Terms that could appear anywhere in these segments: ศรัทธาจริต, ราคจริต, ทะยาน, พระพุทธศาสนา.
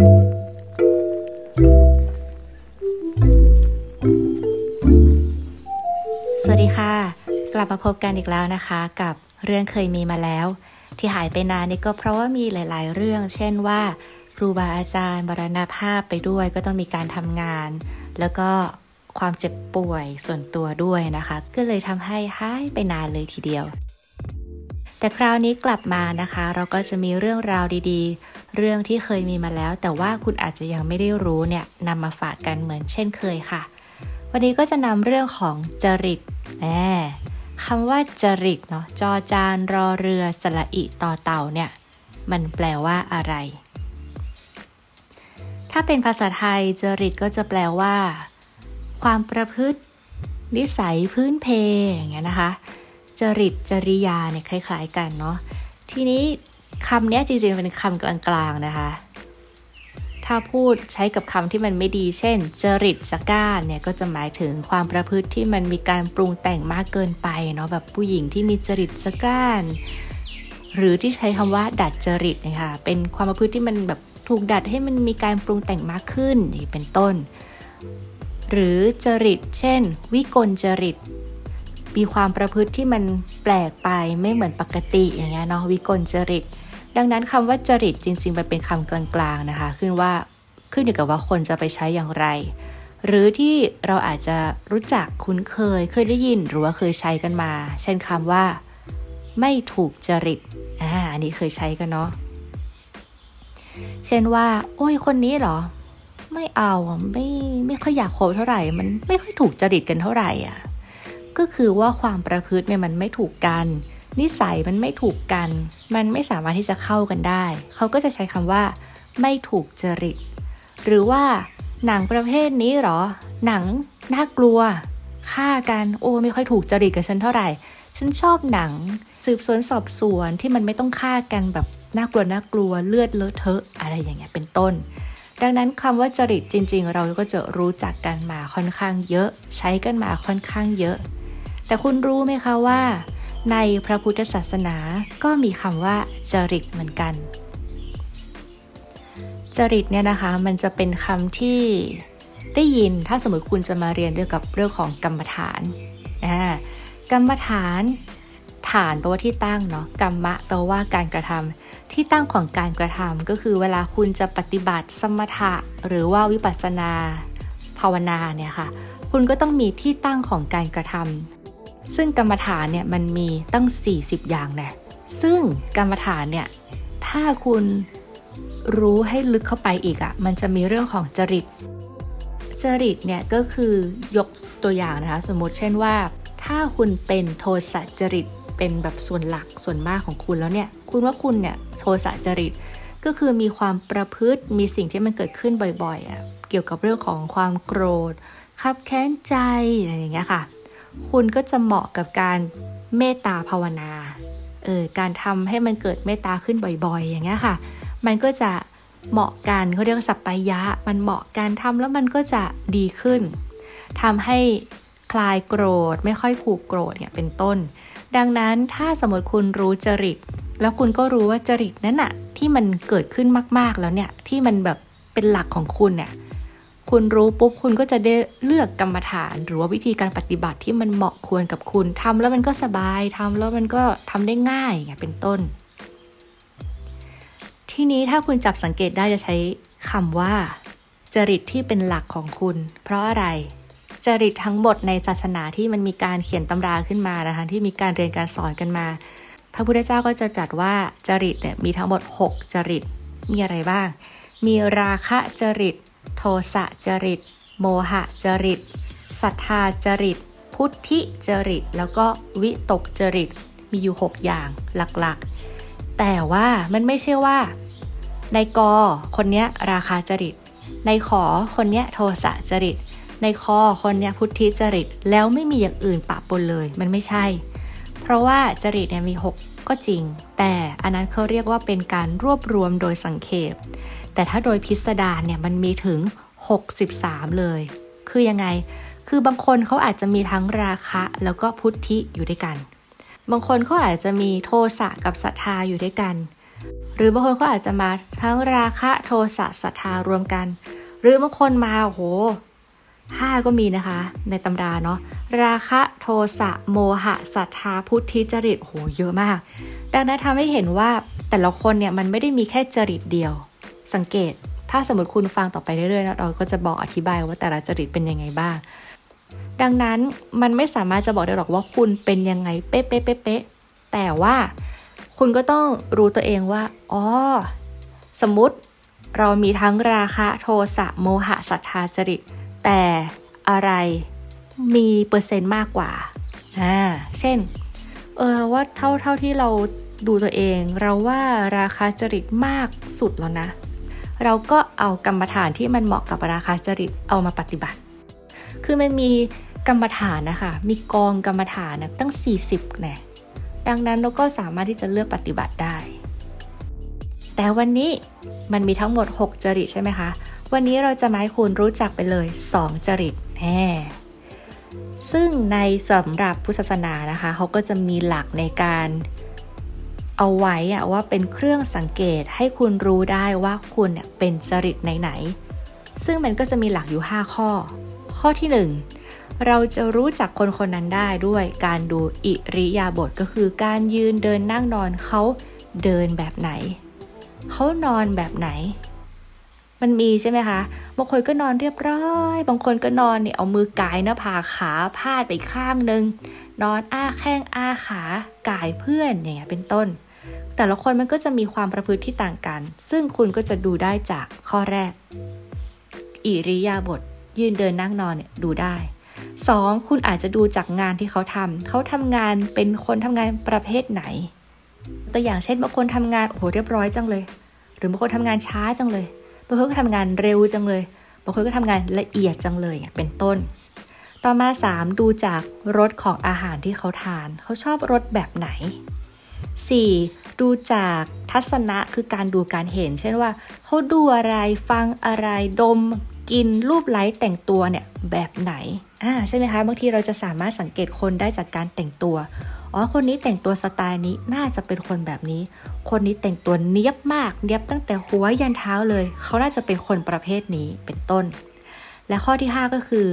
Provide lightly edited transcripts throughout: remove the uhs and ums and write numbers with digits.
สวัสดีค่ะกลับมาพบกันอีกแล้วนะคะกับเรื่องเคยมีมาแล้วที่หายไปนานนี่ก็เพราะว่ามีหลายๆเรื่องเช่นว่าครูบาอาจารย์มรณภาพไปด้วยก็ต้องมีการทำงานแล้วก็ความเจ็บป่วยส่วนตัวด้วยนะคะก็เลยทำให้หายไปนานเลยทีเดียวแต่คราวนี้กลับมานะคะเราก็จะมีเรื่องราวดีๆเรื่องที่เคยมีมาแล้วแต่ว่าคุณอาจจะยังไม่ได้รู้เนี่ยนำมาฝากกันเหมือนเช่นเคยค่ะวันนี้ก็จะนำเรื่องของจริตคำว่าจริตเนาะจอจานรอเรือสระอิต่อเต่าเนี่ยมันแปลว่าอะไรถ้าเป็นภาษาไทยจริตก็จะแปลว่าความประพฤตินิสัยพื้นเพอย่างเงี้ยนะคะจริตจริยาเนี่ยคล้ายๆกันเนาะทีนี้คำนี้จริงๆเป็นคำกลางๆนะคะถ้าพูดใช้กับคำที่มันไม่ดีเช่นจริตจาก้านเนี่ยก็จะหมายถึงความประพฤติที่มันมีการปรุงแต่งมากเกินไปเนาะแบบผู้หญิงที่มีจริตจาก้านหรือที่ใช้คำว่าดัดจริตนะคะเป็นความประพฤติที่มันแบบถูกดัดให้มันมีการปรุงแต่งมากขึ้นนี่เป็นต้นหรือจริตเช่นวิกลจริตมีความประพฤติที่มันแปลกไปไม่เหมือนปกติอย่างเงี้ยเนาะวิกลจริตดังนั้นคำว่าจริตจริงๆมันเป็นคำกลางๆนะคะขึ้นอยู่กับว่าคนจะไปใช้อย่างไรหรือที่เราอาจจะรู้จักคุ้นเคยได้ยินหรือว่าเคยใช้กันมาเช่นคำว่าไม่ถูกจริตอันนี้เคยใช้กันเนาะเช่นว่าโอ้ยคนนี้เหรอไม่เอาไม่ค่อยอยากคบเท่าไหร่มันไม่ค่อยถูกจริตกันเท่าไหร่อ่ะก็คือว่าความประพฤติเนี่ยมันไม่ถูกกันนิสัยมันไม่ถูกกันมันไม่สามารถที่จะเข้ากันได้เขาก็จะใช้คำว่าไม่ถูกจริตหรือว่าหนังประเภทนี้หรอหนังน่ากลัวฆ่ากันโอ้ไม่ค่อยถูกจริตกับฉันเท่าไหร่ฉันชอบหนังสืบสวนสอบสวนที่มันไม่ต้องฆ่ากันแบบน่ากลัวเลือดเลอะเทอะอะไรอย่างเงี้ยเป็นต้นดังนั้นคำว่าจริตจริงๆเราก็จะรู้จักกันมาค่อนข้างเยอะใช้กันมาค่อนข้างเยอะแต่คุณรู้ไหมคะว่าในพระพุทธศาสนาก็มีคำว่าจริตเหมือนกันจริตเนี่ยนะคะมันจะเป็นคำที่ได้ยินถ้าสมมติคุณจะมาเรียนเกี่ยวกับเรื่องของกรรมฐานกรรมฐานฐานแปลว่าที่ตั้งเนาะกรรมะแปลว่าการกระทำที่ตั้งของการกระทำก็คือเวลาคุณจะปฏิบัติสมถะหรือว่าวิปัสสนาภาวนาเนี่ยค่ะคุณก็ต้องมีที่ตั้งของการกระทำซึ่งกรรมฐานเนี่ยมันมีตั้ง40อย่างนะซึ่งกรรมฐานเนี่ยถ้าคุณรู้ให้ลึกเข้าไปอีกอ่ะมันจะมีเรื่องของจริตเนี่ยก็คือยกตัวอย่างนะคะสมมติเช่นว่าถ้าคุณเป็นโทสะจริตเป็นแบบส่วนหลักส่วนมากของคุณแล้วเนี่ยคุณว่าคุณเนี่ยโทสะจริตก็คือมีความประพฤติมีสิ่งที่มันเกิดขึ้นบ่อยๆเกี่ยวกับเรื่องของความโกรธคับแค้นใจอะไรอย่างเงี้ยค่ะคุณก็จะเหมาะกับการเมตตาภาวนาการทำให้มันเกิดเมตตาขึ้นบ่อยๆอย่างเงี้ยค่ะมันก็จะเหมาะกันเขาเรียกสัปปายะมันเหมาะการทำแล้วมันก็จะดีขึ้นทำให้คลายโกรธไม่ค่อยผูกโกรธเนี่ยเป็นต้นดังนั้นถ้าสมมติคุณรู้จริตแล้วคุณก็รู้ว่าจริตนั้นน่ะที่มันเกิดขึ้นมากๆแล้วเนี่ยที่มันแบบเป็นหลักของคุณเนี่ยคุณรู้ปุ๊บคุณก็จะได้เลือกกรรมฐานหรือว่าวิธีการปฏิบัติที่มันเหมาะควรกับคุณทำแล้วมันก็สบายทำแล้วมันก็ทำได้ง่ายเนี่ยเป็นต้นทีนี้ถ้าคุณจับสังเกตได้จะใช้คำว่าจริตที่เป็นหลักของคุณเพราะอะไรจริตทั้งหมดในศาสนาที่มันมีการเขียนตำราขึ้นมานะคะที่มีการเรียนการสอนกันมาพระพุทธเจ้าก็จะจัดว่าจริตเนี่ยมีทั้งหมด6จริตมีอะไรบ้างมีราคะจริตโทสะจริตโมหะจริตศรัทธาจริตพุทธิจริตแล้วก็วิตกจริตมีอยู่6อย่างหลักๆแต่ว่ามันไม่ใช่ว่าในกอคนเนี้ยราคะจริตในขอคนเนี้ยโทสะจริตในคอคนเนี่ยพุทธิจริตแล้วไม่มีอย่างอื่นปะปนเลยมันไม่ใช่เพราะว่าจริตเนี่ยมี6ก็จริงแต่อันนั้นเขาเรียกว่าเป็นการรวบรวมโดยสังเขปแต่ถ้าโดยพิสดารเนี่ยมันมีถึง63เลยคือยังไงคือบางคนเขาอาจจะมีทั้งราคะแล้วก็พุทธิอยู่ด้วยกันบางคนเขาอาจจะมีโทสะกับศรัทธาอยู่ด้วยกัน รือบางคนก็อาจจะมาทั้งราคะโทสะศรัทธารวมกันหรือบางคนมาโอ้โห5ก็มีนะคะในตำราเนาะราคะโทสะโมหะศรัทธาพุทธิจริตโอ้โหเยอะมากดังนั้นทำให้เห็นว่าแต่ละคนเนี่ยมันไม่ได้มีแค่จริตเดียวสังเกตถ้าสมมติคุณฟังต่อไปเรื่อยๆเราก็จะบอกอธิบายว่าแต่ละจริตเป็นยังไงบ้างดังนั้นมันไม่สามารถจะบอกได้หรอกว่าคุณเป็นยังไงเป๊ะๆๆแต่ว่าคุณก็ต้องรู้ตัวเองว่าอ๋อสมมติเรามีทั้งราคะโทสะโมหะศรัทธาจริตแต่อะไรมีเปอร์เซ็นต์มากกว่าเช่นว่าเท่าที่เราดูตัวเองเราว่าราคะจริตมากสุดแล้วนะเราก็เอากรรมฐานที่มันเหมาะกับราคะจริตเอามาปฏิบัติคือมันมีกรรมฐานนะคะมีกองกรรมฐานนะตั้ง40เนี่ยดังนั้นเราก็สามารถที่จะเลือกปฏิบัติได้แต่วันนี้มันมีทั้งหมด6จริตใช่ไหมคะวันนี้เราจะมาให้คุณรู้จักไปเลย2จริตซึ่งในสำหรับพุทธศาสนานะคะเขาก็จะมีหลักในการเอาไว้ว่าเป็นเครื่องสังเกตให้คุณรู้ได้ว่าคุณเป็นจริตไหนๆซึ่งมันก็จะมีหลักอยู่5ข้อข้อที่1เราจะรู้จักคนคนนั้นได้ด้วยการดูอิริยาบถก็คือการยืนเดินนั่งนอนเขาเดินแบบไหนเขานอนแบบไหนมันมีใช่ไหมคะบางคนก็นอนเรียบร้อยบางคนก็นอนเนี่ยเอามือกายหน้าผากขาพาดไปข้างนึงนอนอ้าแข้งอ้าขากายเพื่อนอย่างเงี้ยเป็นต้นแต่ละคนมันก็จะมีความประพฤติที่ต่างกันซึ่งคุณก็จะดูได้จากข้อแรกอิริยาบถยืนเดินนั่งนอนเนี่ยดูได้2คุณอาจจะดูจากงานที่เขาทำงานเป็นคนทำงานประเภทไหนตัวอย่างเช่นบางคนทำงานโอ้โหเรียบร้อยจังเลยหรือบางคนทำงานช้าจังเลยบางคนก็ทำงานเร็วจังเลยบางคนก็ทำงานละเอียดจังเลยเป็นต้นต่อมา3ดูจากรสของอาหารที่เขาทานเขาชอบรสแบบไหน4ดูจากทัศนะคือการดูการเห็นเช่นว่าเขาดูอะไรฟังอะไรดมกินรูปไล้แต่งตัวเนี่ยแบบไหนใช่ไหมคะบางทีเราจะสามารถสังเกตคนได้จากการแต่งตัวอ๋อคนนี้แต่งตัวสไตล์นี้น่าจะเป็นคนแบบนี้คนนี้แต่งตัวเนี๊ยบมากเนี๊ยบตั้งแต่หัวยันเท้าเลยเขาน่าจะเป็นคนประเภทนี้เป็นต้นและข้อที่5ก็คือ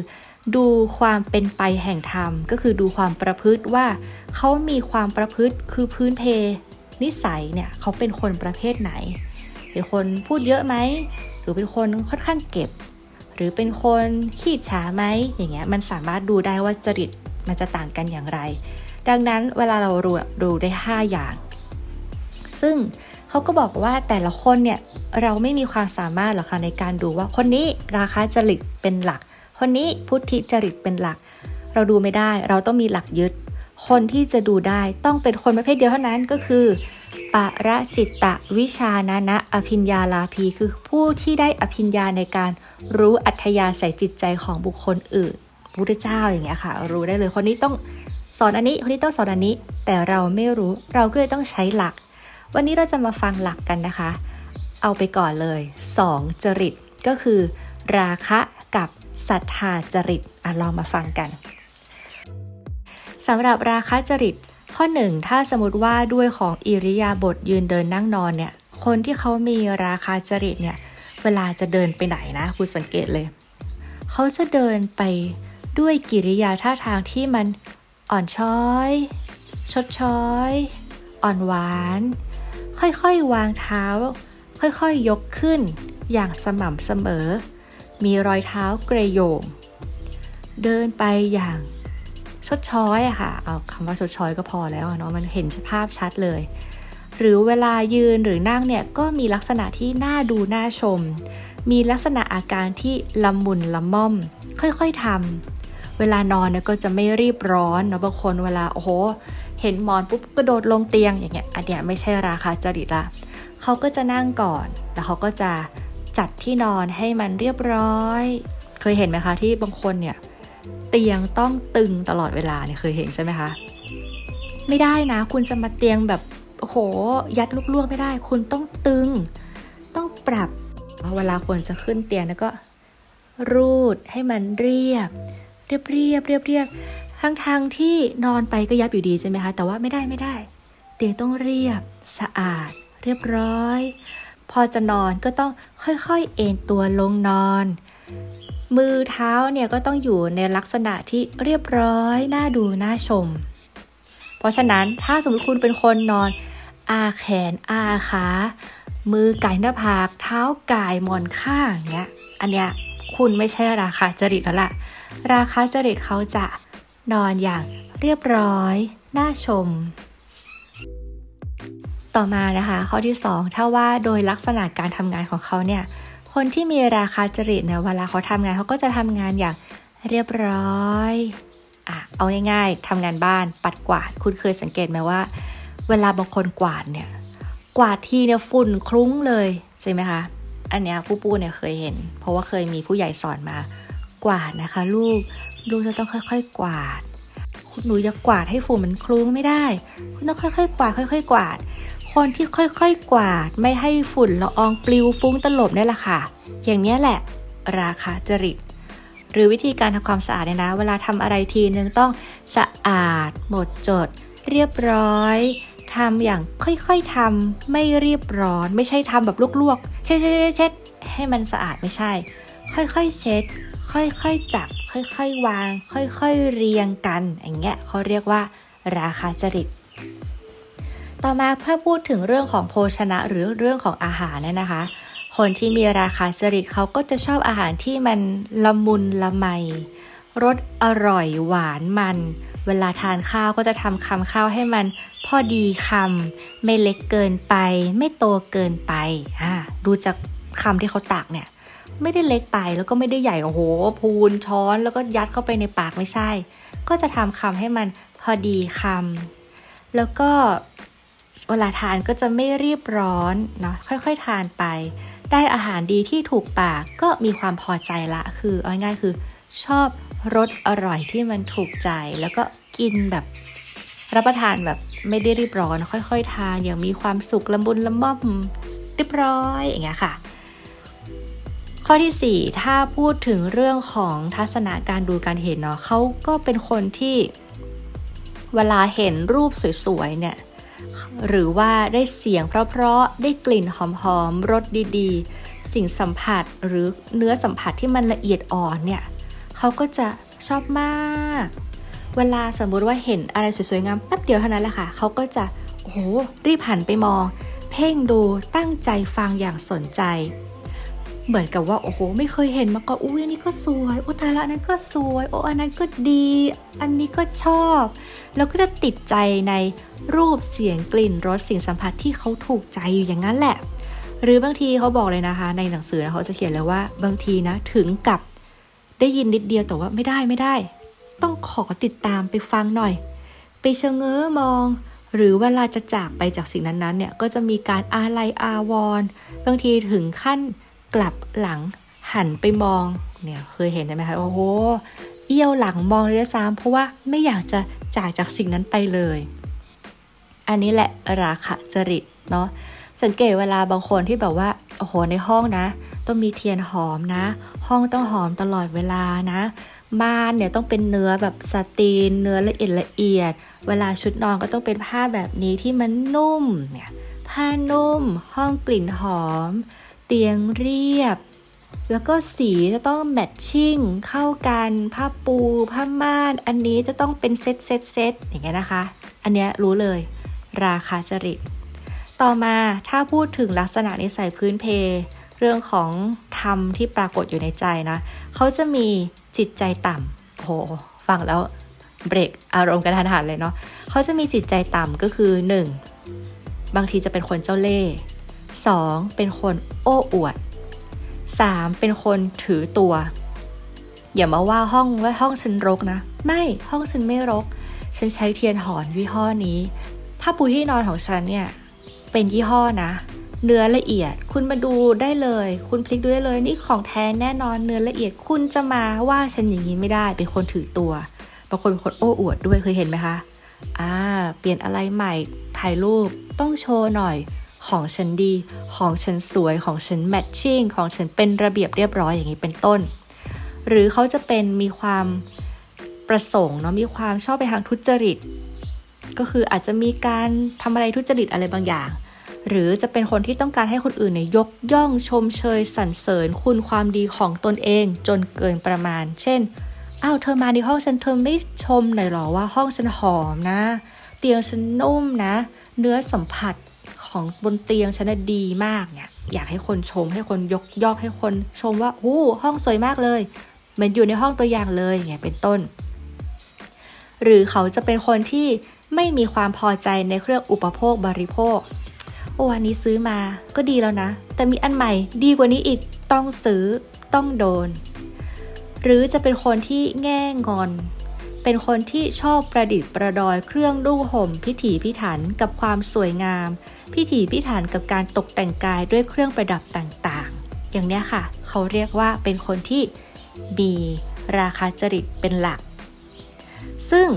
ดูความเป็นไปแห่งธรรมก็คือดูความประพฤติว่าเขามีความประพฤติคือพื้นเพนิสัยเนี่ยเขาเป็นคนประเภทไหนเป็นคนพูดเยอะไหมหรือเป็นคนค่อนข้างเก็บหรือเป็นคนขี้ฉาไหมอย่างเงี้ยมันสามารถดูได้ว่าจริตมันจะต่างกันอย่างไรดังนั้นเวลาเราดูได้5อย่างซึ่งเขาก็บอกว่าแต่ละคนเนี่ยเราไม่มีความสามารถหรอกค่ะในการดูว่าคนนี้ราคะจริตเป็นหลักคนนี้พุทธิจริตเป็นหลักเราดูไม่ได้เราต้องมีหลักยึดคนที่จะดูได้ต้องเป็นคนประเภทเดียวเท่านั้นก็คือปรจิตตวิชานะนะอภิญญาลาภีคือผู้ที่ได้อภิญญาในการรู้อัธยาศัยจิตใจของบุคคลอื่นพระพุทธเจ้าอย่างเงี้ยค่ะรู้ได้เลยคนนี้ต้องสอนอันนี้คนนี้ต้องสอนอันนี้แต่เราไม่รู้เราก็เลยต้องใช้หลักวันนี้เราจะมาฟังหลักกันนะคะเอาไปก่อนเลย2จริตก็คือราคะกับศรัทธาจริตลองมาฟังกันสำหรับราคะจริตข้อ1ถ้าสมมติว่าด้วยของอิริยาบถยืนเดินนั่งนอนเนี่ยคนที่เขามีราคะจริตเนี่ยเวลาจะเดินไปไหนนะคุณสังเกตเลยเขาจะเดินไปด้วยกิริยาท่าทางที่มันอ่อนช้อยชดช้อยอ่อนหวานค่อยๆวางเท้าค่อยๆยกขึ้นอย่างสม่ำเสมอมีรอยเท้าเกรโยงเดินไปอย่างชดช้อยค่ะเอาคำว่าชดช้อยก็พอแล้วเนาะมันเห็นภาพชัดเลยหรือเวลายืนหรือนั่งเนี่ยก็มีลักษณะที่น่าดูน่าชมมีลักษณะอาการที่ละมุนละม่อมค่อยๆทำเวลานอนเนี่ยก็จะไม่รีบร้อนเนาะบางคนเวลาโอ้โหเห็นหมอนปุ๊บกระโดดลงเตียงอย่างเงี้ยอันเนี้ยไม่ใช่ราคะจริตละเขาก็จะนั่งก่อนแล้วเขาก็จะจัดที่นอนให้มันเรียบร้อยเคยเห็นไหมคะที่บางคนเนี่ยเตียงต้องตึงตลอดเวลาเนี่ยเคยเห็นใช่ไหมคะไม่ได้นะคุณจะมาเตียงแบบโอ้โหยัดลวกๆไม่ได้คุณต้องตึงต้องปรับเวลาควรจะขึ้นเตียงแล้วก็รูดให้มันเรียบทั้งๆที่นอนไปก็ยับอยู่ดีใช่ไหมคะแต่ว่าไม่ได้เตียงต้องเรียบสะอาด เรียบร้อยพอจะนอนก็ต้องค่อยๆเอนตัวลงนอนมือเท้าเนี่ยก็ต้องอยู่ในลักษณะที่เรียบร้อยน่าดูน่าชมเพราะฉะนั้นถ้าสมมติคุณเป็นคนนอนอาแขนอาขามือไก่หน้าผากเท้าก่ายหมอนข้างเงี้ยอันเนี้ยคุณไม่ใช่ราคาจริตแล้วล่ะราคาจริตเขาจะนอนอย่างเรียบร้อยน่าชมต่อมานะคะข้อที่2ถ้าว่าโดยลักษณะการทำงานของเขาเนี่ยคนที่มีราคาจริตเนี่ยเวลาเขาทำงานเขาก็จะทำงานอย่างเรียบร้อยเอาง่ายๆทำงานบ้านปัดกวาดคุณเคยสังเกตไหมว่าเวลาบางคนกวาดเนี่ยกวาดทีเนี่ยฝุ่นคลุ้งเลยใช่ไหมคะอันเนี้ยผู้ปูเนี่ยเคยเห็นเพราะว่าเคยมีผู้ใหญ่สอนมากวาดนะคะลูกจะต้องค่อยๆกวาดคุณหนูจะกวาดให้ฝุ่นมันคลุ้งไม่ได้คุณต้องค่อยๆกวาดค่อยๆกวาดคนที่ค่อยๆกวาดไม่ให้ฝุ่นละอองปลิวฟุ้งตลบนี่แหละค่ะอย่างนี้แหละราคาจริตหรือวิธีการทำความสะอาดเนี่ยนะเวลาทำอะไรทีนึงต้องสะอาดหมดจดเรียบร้อยทำอย่างค่อยๆทำไม่รีบร้อนไม่ใช่ทำแบบลวกๆเช็ดๆๆให้มันสะอาดไม่ใช่ค่อยๆเช็ดค่อยๆจับค่อยๆวางค่อยๆเรียงกันอย่างเงี้ยเขาเรียกว่าราคาจริตต่อมาถ้าพูดถึงเรื่องของโภชนะหรือเรื่องของอาหารเนี่ยนะคะคนที่มีราคาจริตเขาก็จะชอบอาหารที่มันละมุนละไมรสอร่อยหวานมันเวลาทานข้าวก็จะทำคำข้าวให้มันพอดีคำไม่เล็กเกินไปไม่โตเกินไปดูจากคำที่เขาตักเนี่ยไม่ได้เล็กไปแล้วก็ไม่ได้ใหญ่โอ้โหพูนช้อนแล้วก็ยัดเข้าไปในปากไม่ใช่ก็จะทำคำให้มันพอดีคำแล้วก็เวลาทานก็จะไม่รีบร้อนเนาะค่อยๆทานไปได้อาหารดีที่ถูกปากก็มีความพอใจละคือเอาง่ายๆคือชอบรสอร่อยที่มันถูกใจแล้วก็กินแบบรับประทานแบบไม่ได้รีบร้อนค่อยๆทานอย่างมีความสุขละมุนละม่อมเรียบร้อยอย่างเงี้ยค่ะข้อที่4ถ้าพูดถึงเรื่องของทัศนะการดูการเห็นเนาะเขาก็เป็นคนที่เวลาเห็นรูปสวยๆเนี่ยหรือว่าได้เสียงเพราะๆได้กลิ่นหอมๆรสดีๆสิ่งสัมผัสหรือเนื้อสัมผัสที่มันละเอียดอ่อนเนี่ยเขาก็จะชอบมากเวลาสมมุติว่าเห็นอะไรสวยๆงามแป๊บเดียวเท่านั้นแหละค่ะเขาก็จะโอ้โหรีบหันไปมองเพ่งดูตั้งใจฟังอย่างสนใจเหมือนกับว่าโอ้โหไม่เคยเห็นมาก่อนอุ้ยอันนี้ก็สวยอุตาละนั้นก็สวยโอ้อันนั้นก็ดีอันนี้ก็ชอบแล้วก็จะติดใจในรูปเสียงกลิ่นรสสิ่งสัมผัสที่เขาถูกใจอยู่อย่างนั้นแหละหรือบางทีเขาบอกเลยนะคะในหนังสือเขาจะเขียนเลยว่าบางทีนะถึงกับได้ยินนิดเดียวแต่ว่าไม่ได้ต้องขอติดตามไปฟังหน่อยไปเชงเง้อมองหรือเวลาจะจากไปจากสิ่งนั้นๆเนี่ยก็จะมีการอาลัยอาวรณ์บางทีถึงขั้นกลับหลังหันไปมองเนี่ยเคยเห็นไหมคะโอ้โหเอี้ยวหลังมองเลยซ้ำเพราะว่าไม่อยากจะจากสิ่งนั้นไปเลยอันนี้แหละราคะจริตเนาะสังเกตเวลาบางคนที่แบบว่าโอ้โหในห้องนะต้องมีเทียนหอมนะห้องต้องหอมตลอดเวลานะม่านเนี่ยต้องเป็นเนื้อแบบสตรีนเนื้อละเอียดเวลาชุดนอนก็ต้องเป็นผ้าแบบนี้ที่มันนุ่มเนี่ยผ้านุ่มห้องกลิ่นหอมเตียงเรียบแล้วก็สีจะต้องแมทชิ่งเข้ากันผ้าปูผ้าม่านอันนี้จะต้องเป็นเซตอย่างเงี้ยนะคะอันเนี้ยรู้เลยราคาจริตต่อมาถ้าพูดถึงลักษณะนิสัยพื้นเพเรื่องของธรรมที่ปรากฏอยู่ในใจนะเขาจะมีจิตใจต่ำโหฟังแล้วเบรกอารมณ์กระทันหันเลยเนาะเขาจะมีจิตใจต่ำก็คือ1บางทีจะเป็นคนเจ้าเล่ห์2เป็นคนโอ้อวด3เป็นคนถือตัวอย่ามาว่าห้องฉันรกนะไม่ห้องฉันไม่รกฉันใช้เทียนหอมยี่ห้อนี้ผ้าปูที่นอนของฉันเนี่ยเป็นยี่ห้อนะเนื้อละเอียดคุณมาดูได้เลยคุณพลิกดูได้เลยนี่ของแท้แน่นอนเนื้อละเอียดคุณจะมาว่าฉันอย่างนี้ไม่ได้เป็นคนถือตัวบางคนเป็นคนโอ้อวดด้วยเคยเห็นไหมคะเปลี่ยนอะไรใหม่ถ่ายรูปต้องโชว์หน่อยของฉันดีของฉันสวยของฉันแมทชิ่งของฉันเป็นระเบียบเรียบร้อยอย่างนี้เป็นต้นหรือเขาจะเป็นมีความประสงค์เนาะมีความชอบไปทางทุจริตก็คืออาจจะมีการทำอะไรทุจริตอะไรบางอย่าง หรือจะเป็นคนที่ต้องการให้คนอื่นเนี่ยยกย่องชมเชยสรรเสริญคุณความดีของตนเองจนเกินประมาณเช่นอ้าวเธอมาในห้องฉันเธอไม่ชมหน่อยหรอว่าห้องฉันหอมนะเตียงฉันนุ่มนะเนื้อสัมผัสของบนเตียงฉันดีมากเนี่ยอยากให้คนชมให้คนยกย่องให้คนชมว่าอู้ห้องสวยมากเลยเหมือนอยู่ในห้องตัวอย่างเลยเนี่ยเป็นต้นหรือเขาจะเป็นคนที่ไม่มีความพอใจในเครื่องอุปโภคบริโภคโอ้อันนี้ซื้อมาก็ดีแล้วนะแต่มีอันใหม่ดีกว่านี้อีกต้องซื้อต้องโดนหรือจะเป็นคนที่แง่งอนเป็นคนที่ชอบประดิษฐ์ประดอยเครื่องนุ่งห่มพิถีพิถันกับความสวยงามพิถีพิถันกับการตกแต่งกายด้วยเครื่องประดับต่างๆอย่างนี้ค่ะเขาเรียกว่าเป็นคนที่มีราคาจริตเป็นหลักซึ่ง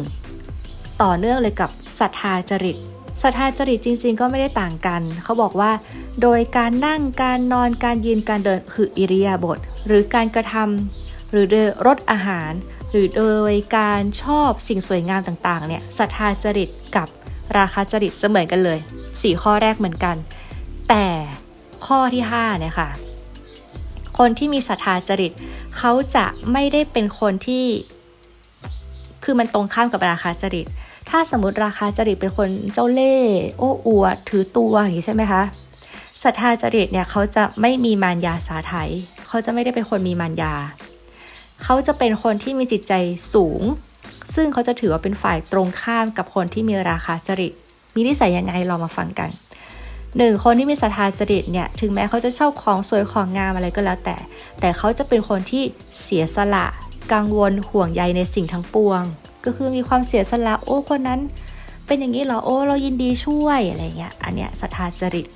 ต่อเนื่องเลยกับศรัทธาจริตจริงๆก็ไม่ได้ต่างกันเขาบอกว่าโดยการนั่งการนอนการยืนการเดินคืออิริยาบถหรือการกระทำหรือโดยรสอาหารหรือโดยการชอบสิ่งสวยงามต่างๆเนี่ยศรัทธาจริตกับราคาจริตจะเหมือนกันเลย4ข้อแรกเหมือนกันแต่ข้อที่5เนี่ยค่ะคนที่มีศรัทธาจริตเขาจะไม่ได้เป็นคนที่คือมันตรงข้ามกับราคาจริตถ้าสมมติราคาจริตเป็นคนเจ้าเล่ห์โอ้อวดถือตัวอย่างนี้ใช่ไหมคะศรัทธาจริตเนี่ยเขาจะไม่มีมารยาสาไถเขาจะไม่ได้เป็นคนมีมารยาเขาจะเป็นคนที่มีจิตใจสูงซึ่งเขาจะถือว่าเป็นฝ่ายตรงข้ามกับคนที่มีราคาจริตมีนิสัยยังไงเรามาฟังกัน1คนที่มีศรัทธาจริตเนี่ยถึงแม้เขาจะชอบของสวยของงามอะไรก็แล้วแต่เขาจะเป็นคนที่เสียสละกังวลห่วงใยในสิ่งทั้งปวงก็คือมีความเสียสละโอ้คนนั้นเป็นอย่างนี้เหรอโอ้เรายินดีช่วยอะไรเงี้ยอันเนี้ยศรัทธาจริต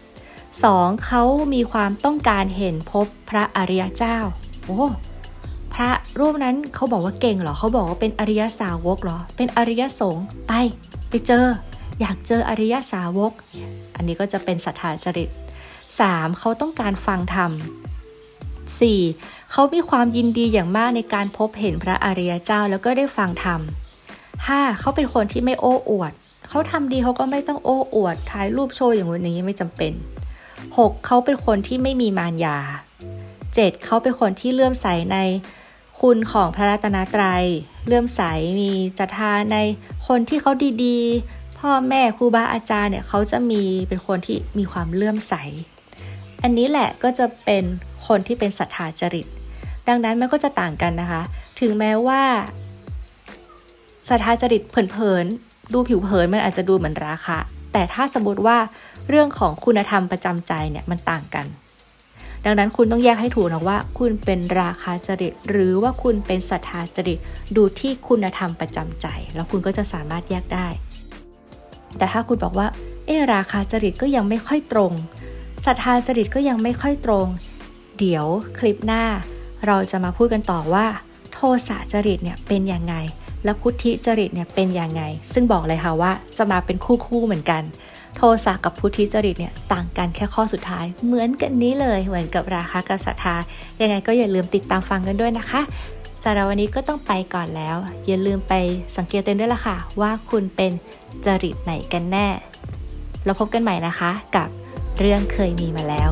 2เขามีความต้องการเห็นพบพระอริยเจ้าโอ้พระรูปนั้นเขาบอกว่าเก่งเหรอเขาบอกว่าเป็นอริยสาวกเหรอเป็นอริยสงฆ์ไปเจออยากเจออริยสาวกอันนี้ก็จะเป็นศรัทธาจริต3เขาต้องการฟังธรรม4เขามีความยินดีอย่างมากในการพบเห็นพระอริยเจ้าแล้วก็ได้ฟังธรรม5เขาเป็นคนที่ไม่โอ้อวดเขาทำดีเขาก็ไม่ต้องโอ้อวดถ่ายรูปโชว์อย่างนี้ไม่จำเป็น6เขาเป็นคนที่ไม่มีมารยา7เขาเป็นคนที่เลื่อมใสในคุณของพระรัตนตรัยเลื่อมใสมีศรัทธาในคนที่เขาดีๆพ่อแม่ครูบาอาจารย์เนี่ยเขาจะมีเป็นคนที่มีความเลื่อมใสอันนี้แหละก็จะเป็นคนที่เป็นศรัทธาจริตดังนั้นมันก็จะต่างกันนะคะถึงแม้ว่าศรัทธาจริตเผินๆดูผิวเผินมันอาจจะดูเหมือนราคะแต่ถ้าสมมติว่าเรื่องของคุณธรรมประจำใจเนี่ยมันต่างกันดังนั้นคุณต้องแยกให้ถูกนะว่าคุณเป็นราคาจริตหรือว่าคุณเป็นศรัทธาจริตดูที่คุณธรรมประจำใจแล้วคุณก็จะสามารถแยกได้แต่ถ้าคุณบอกว่าราคาจริตก็ยังไม่ค่อยตรงศรัทธาจริตก็ยังไม่ค่อยตรงเดี๋ยวคลิปหน้าเราจะมาพูดกันต่อว่าโทสะจริตเนี่ยเป็นยังไงและพุทธิจริตเนี่ยเป็นยังไงซึ่งบอกเลยค่ะว่าจะมาเป็นคู่ๆเหมือนกันโทสะกับพุทธิจริตเนี่ยต่างกันแค่ข้อสุดท้ายเหมือนกันนี้เลยเหมือนกับราคะกับศรัทธายังไงก็อย่าลืมติดตามฟังกันด้วยนะคะสำหรับวันนี้ก็ต้องไปก่อนแล้วอย่าลืมไปสังเกตตัวเองด้วยล่ะค่ะว่าคุณเป็นจริตไหนกันแน่แล้วพบกันใหม่นะคะกับเรื่องเคยมีมาแล้ว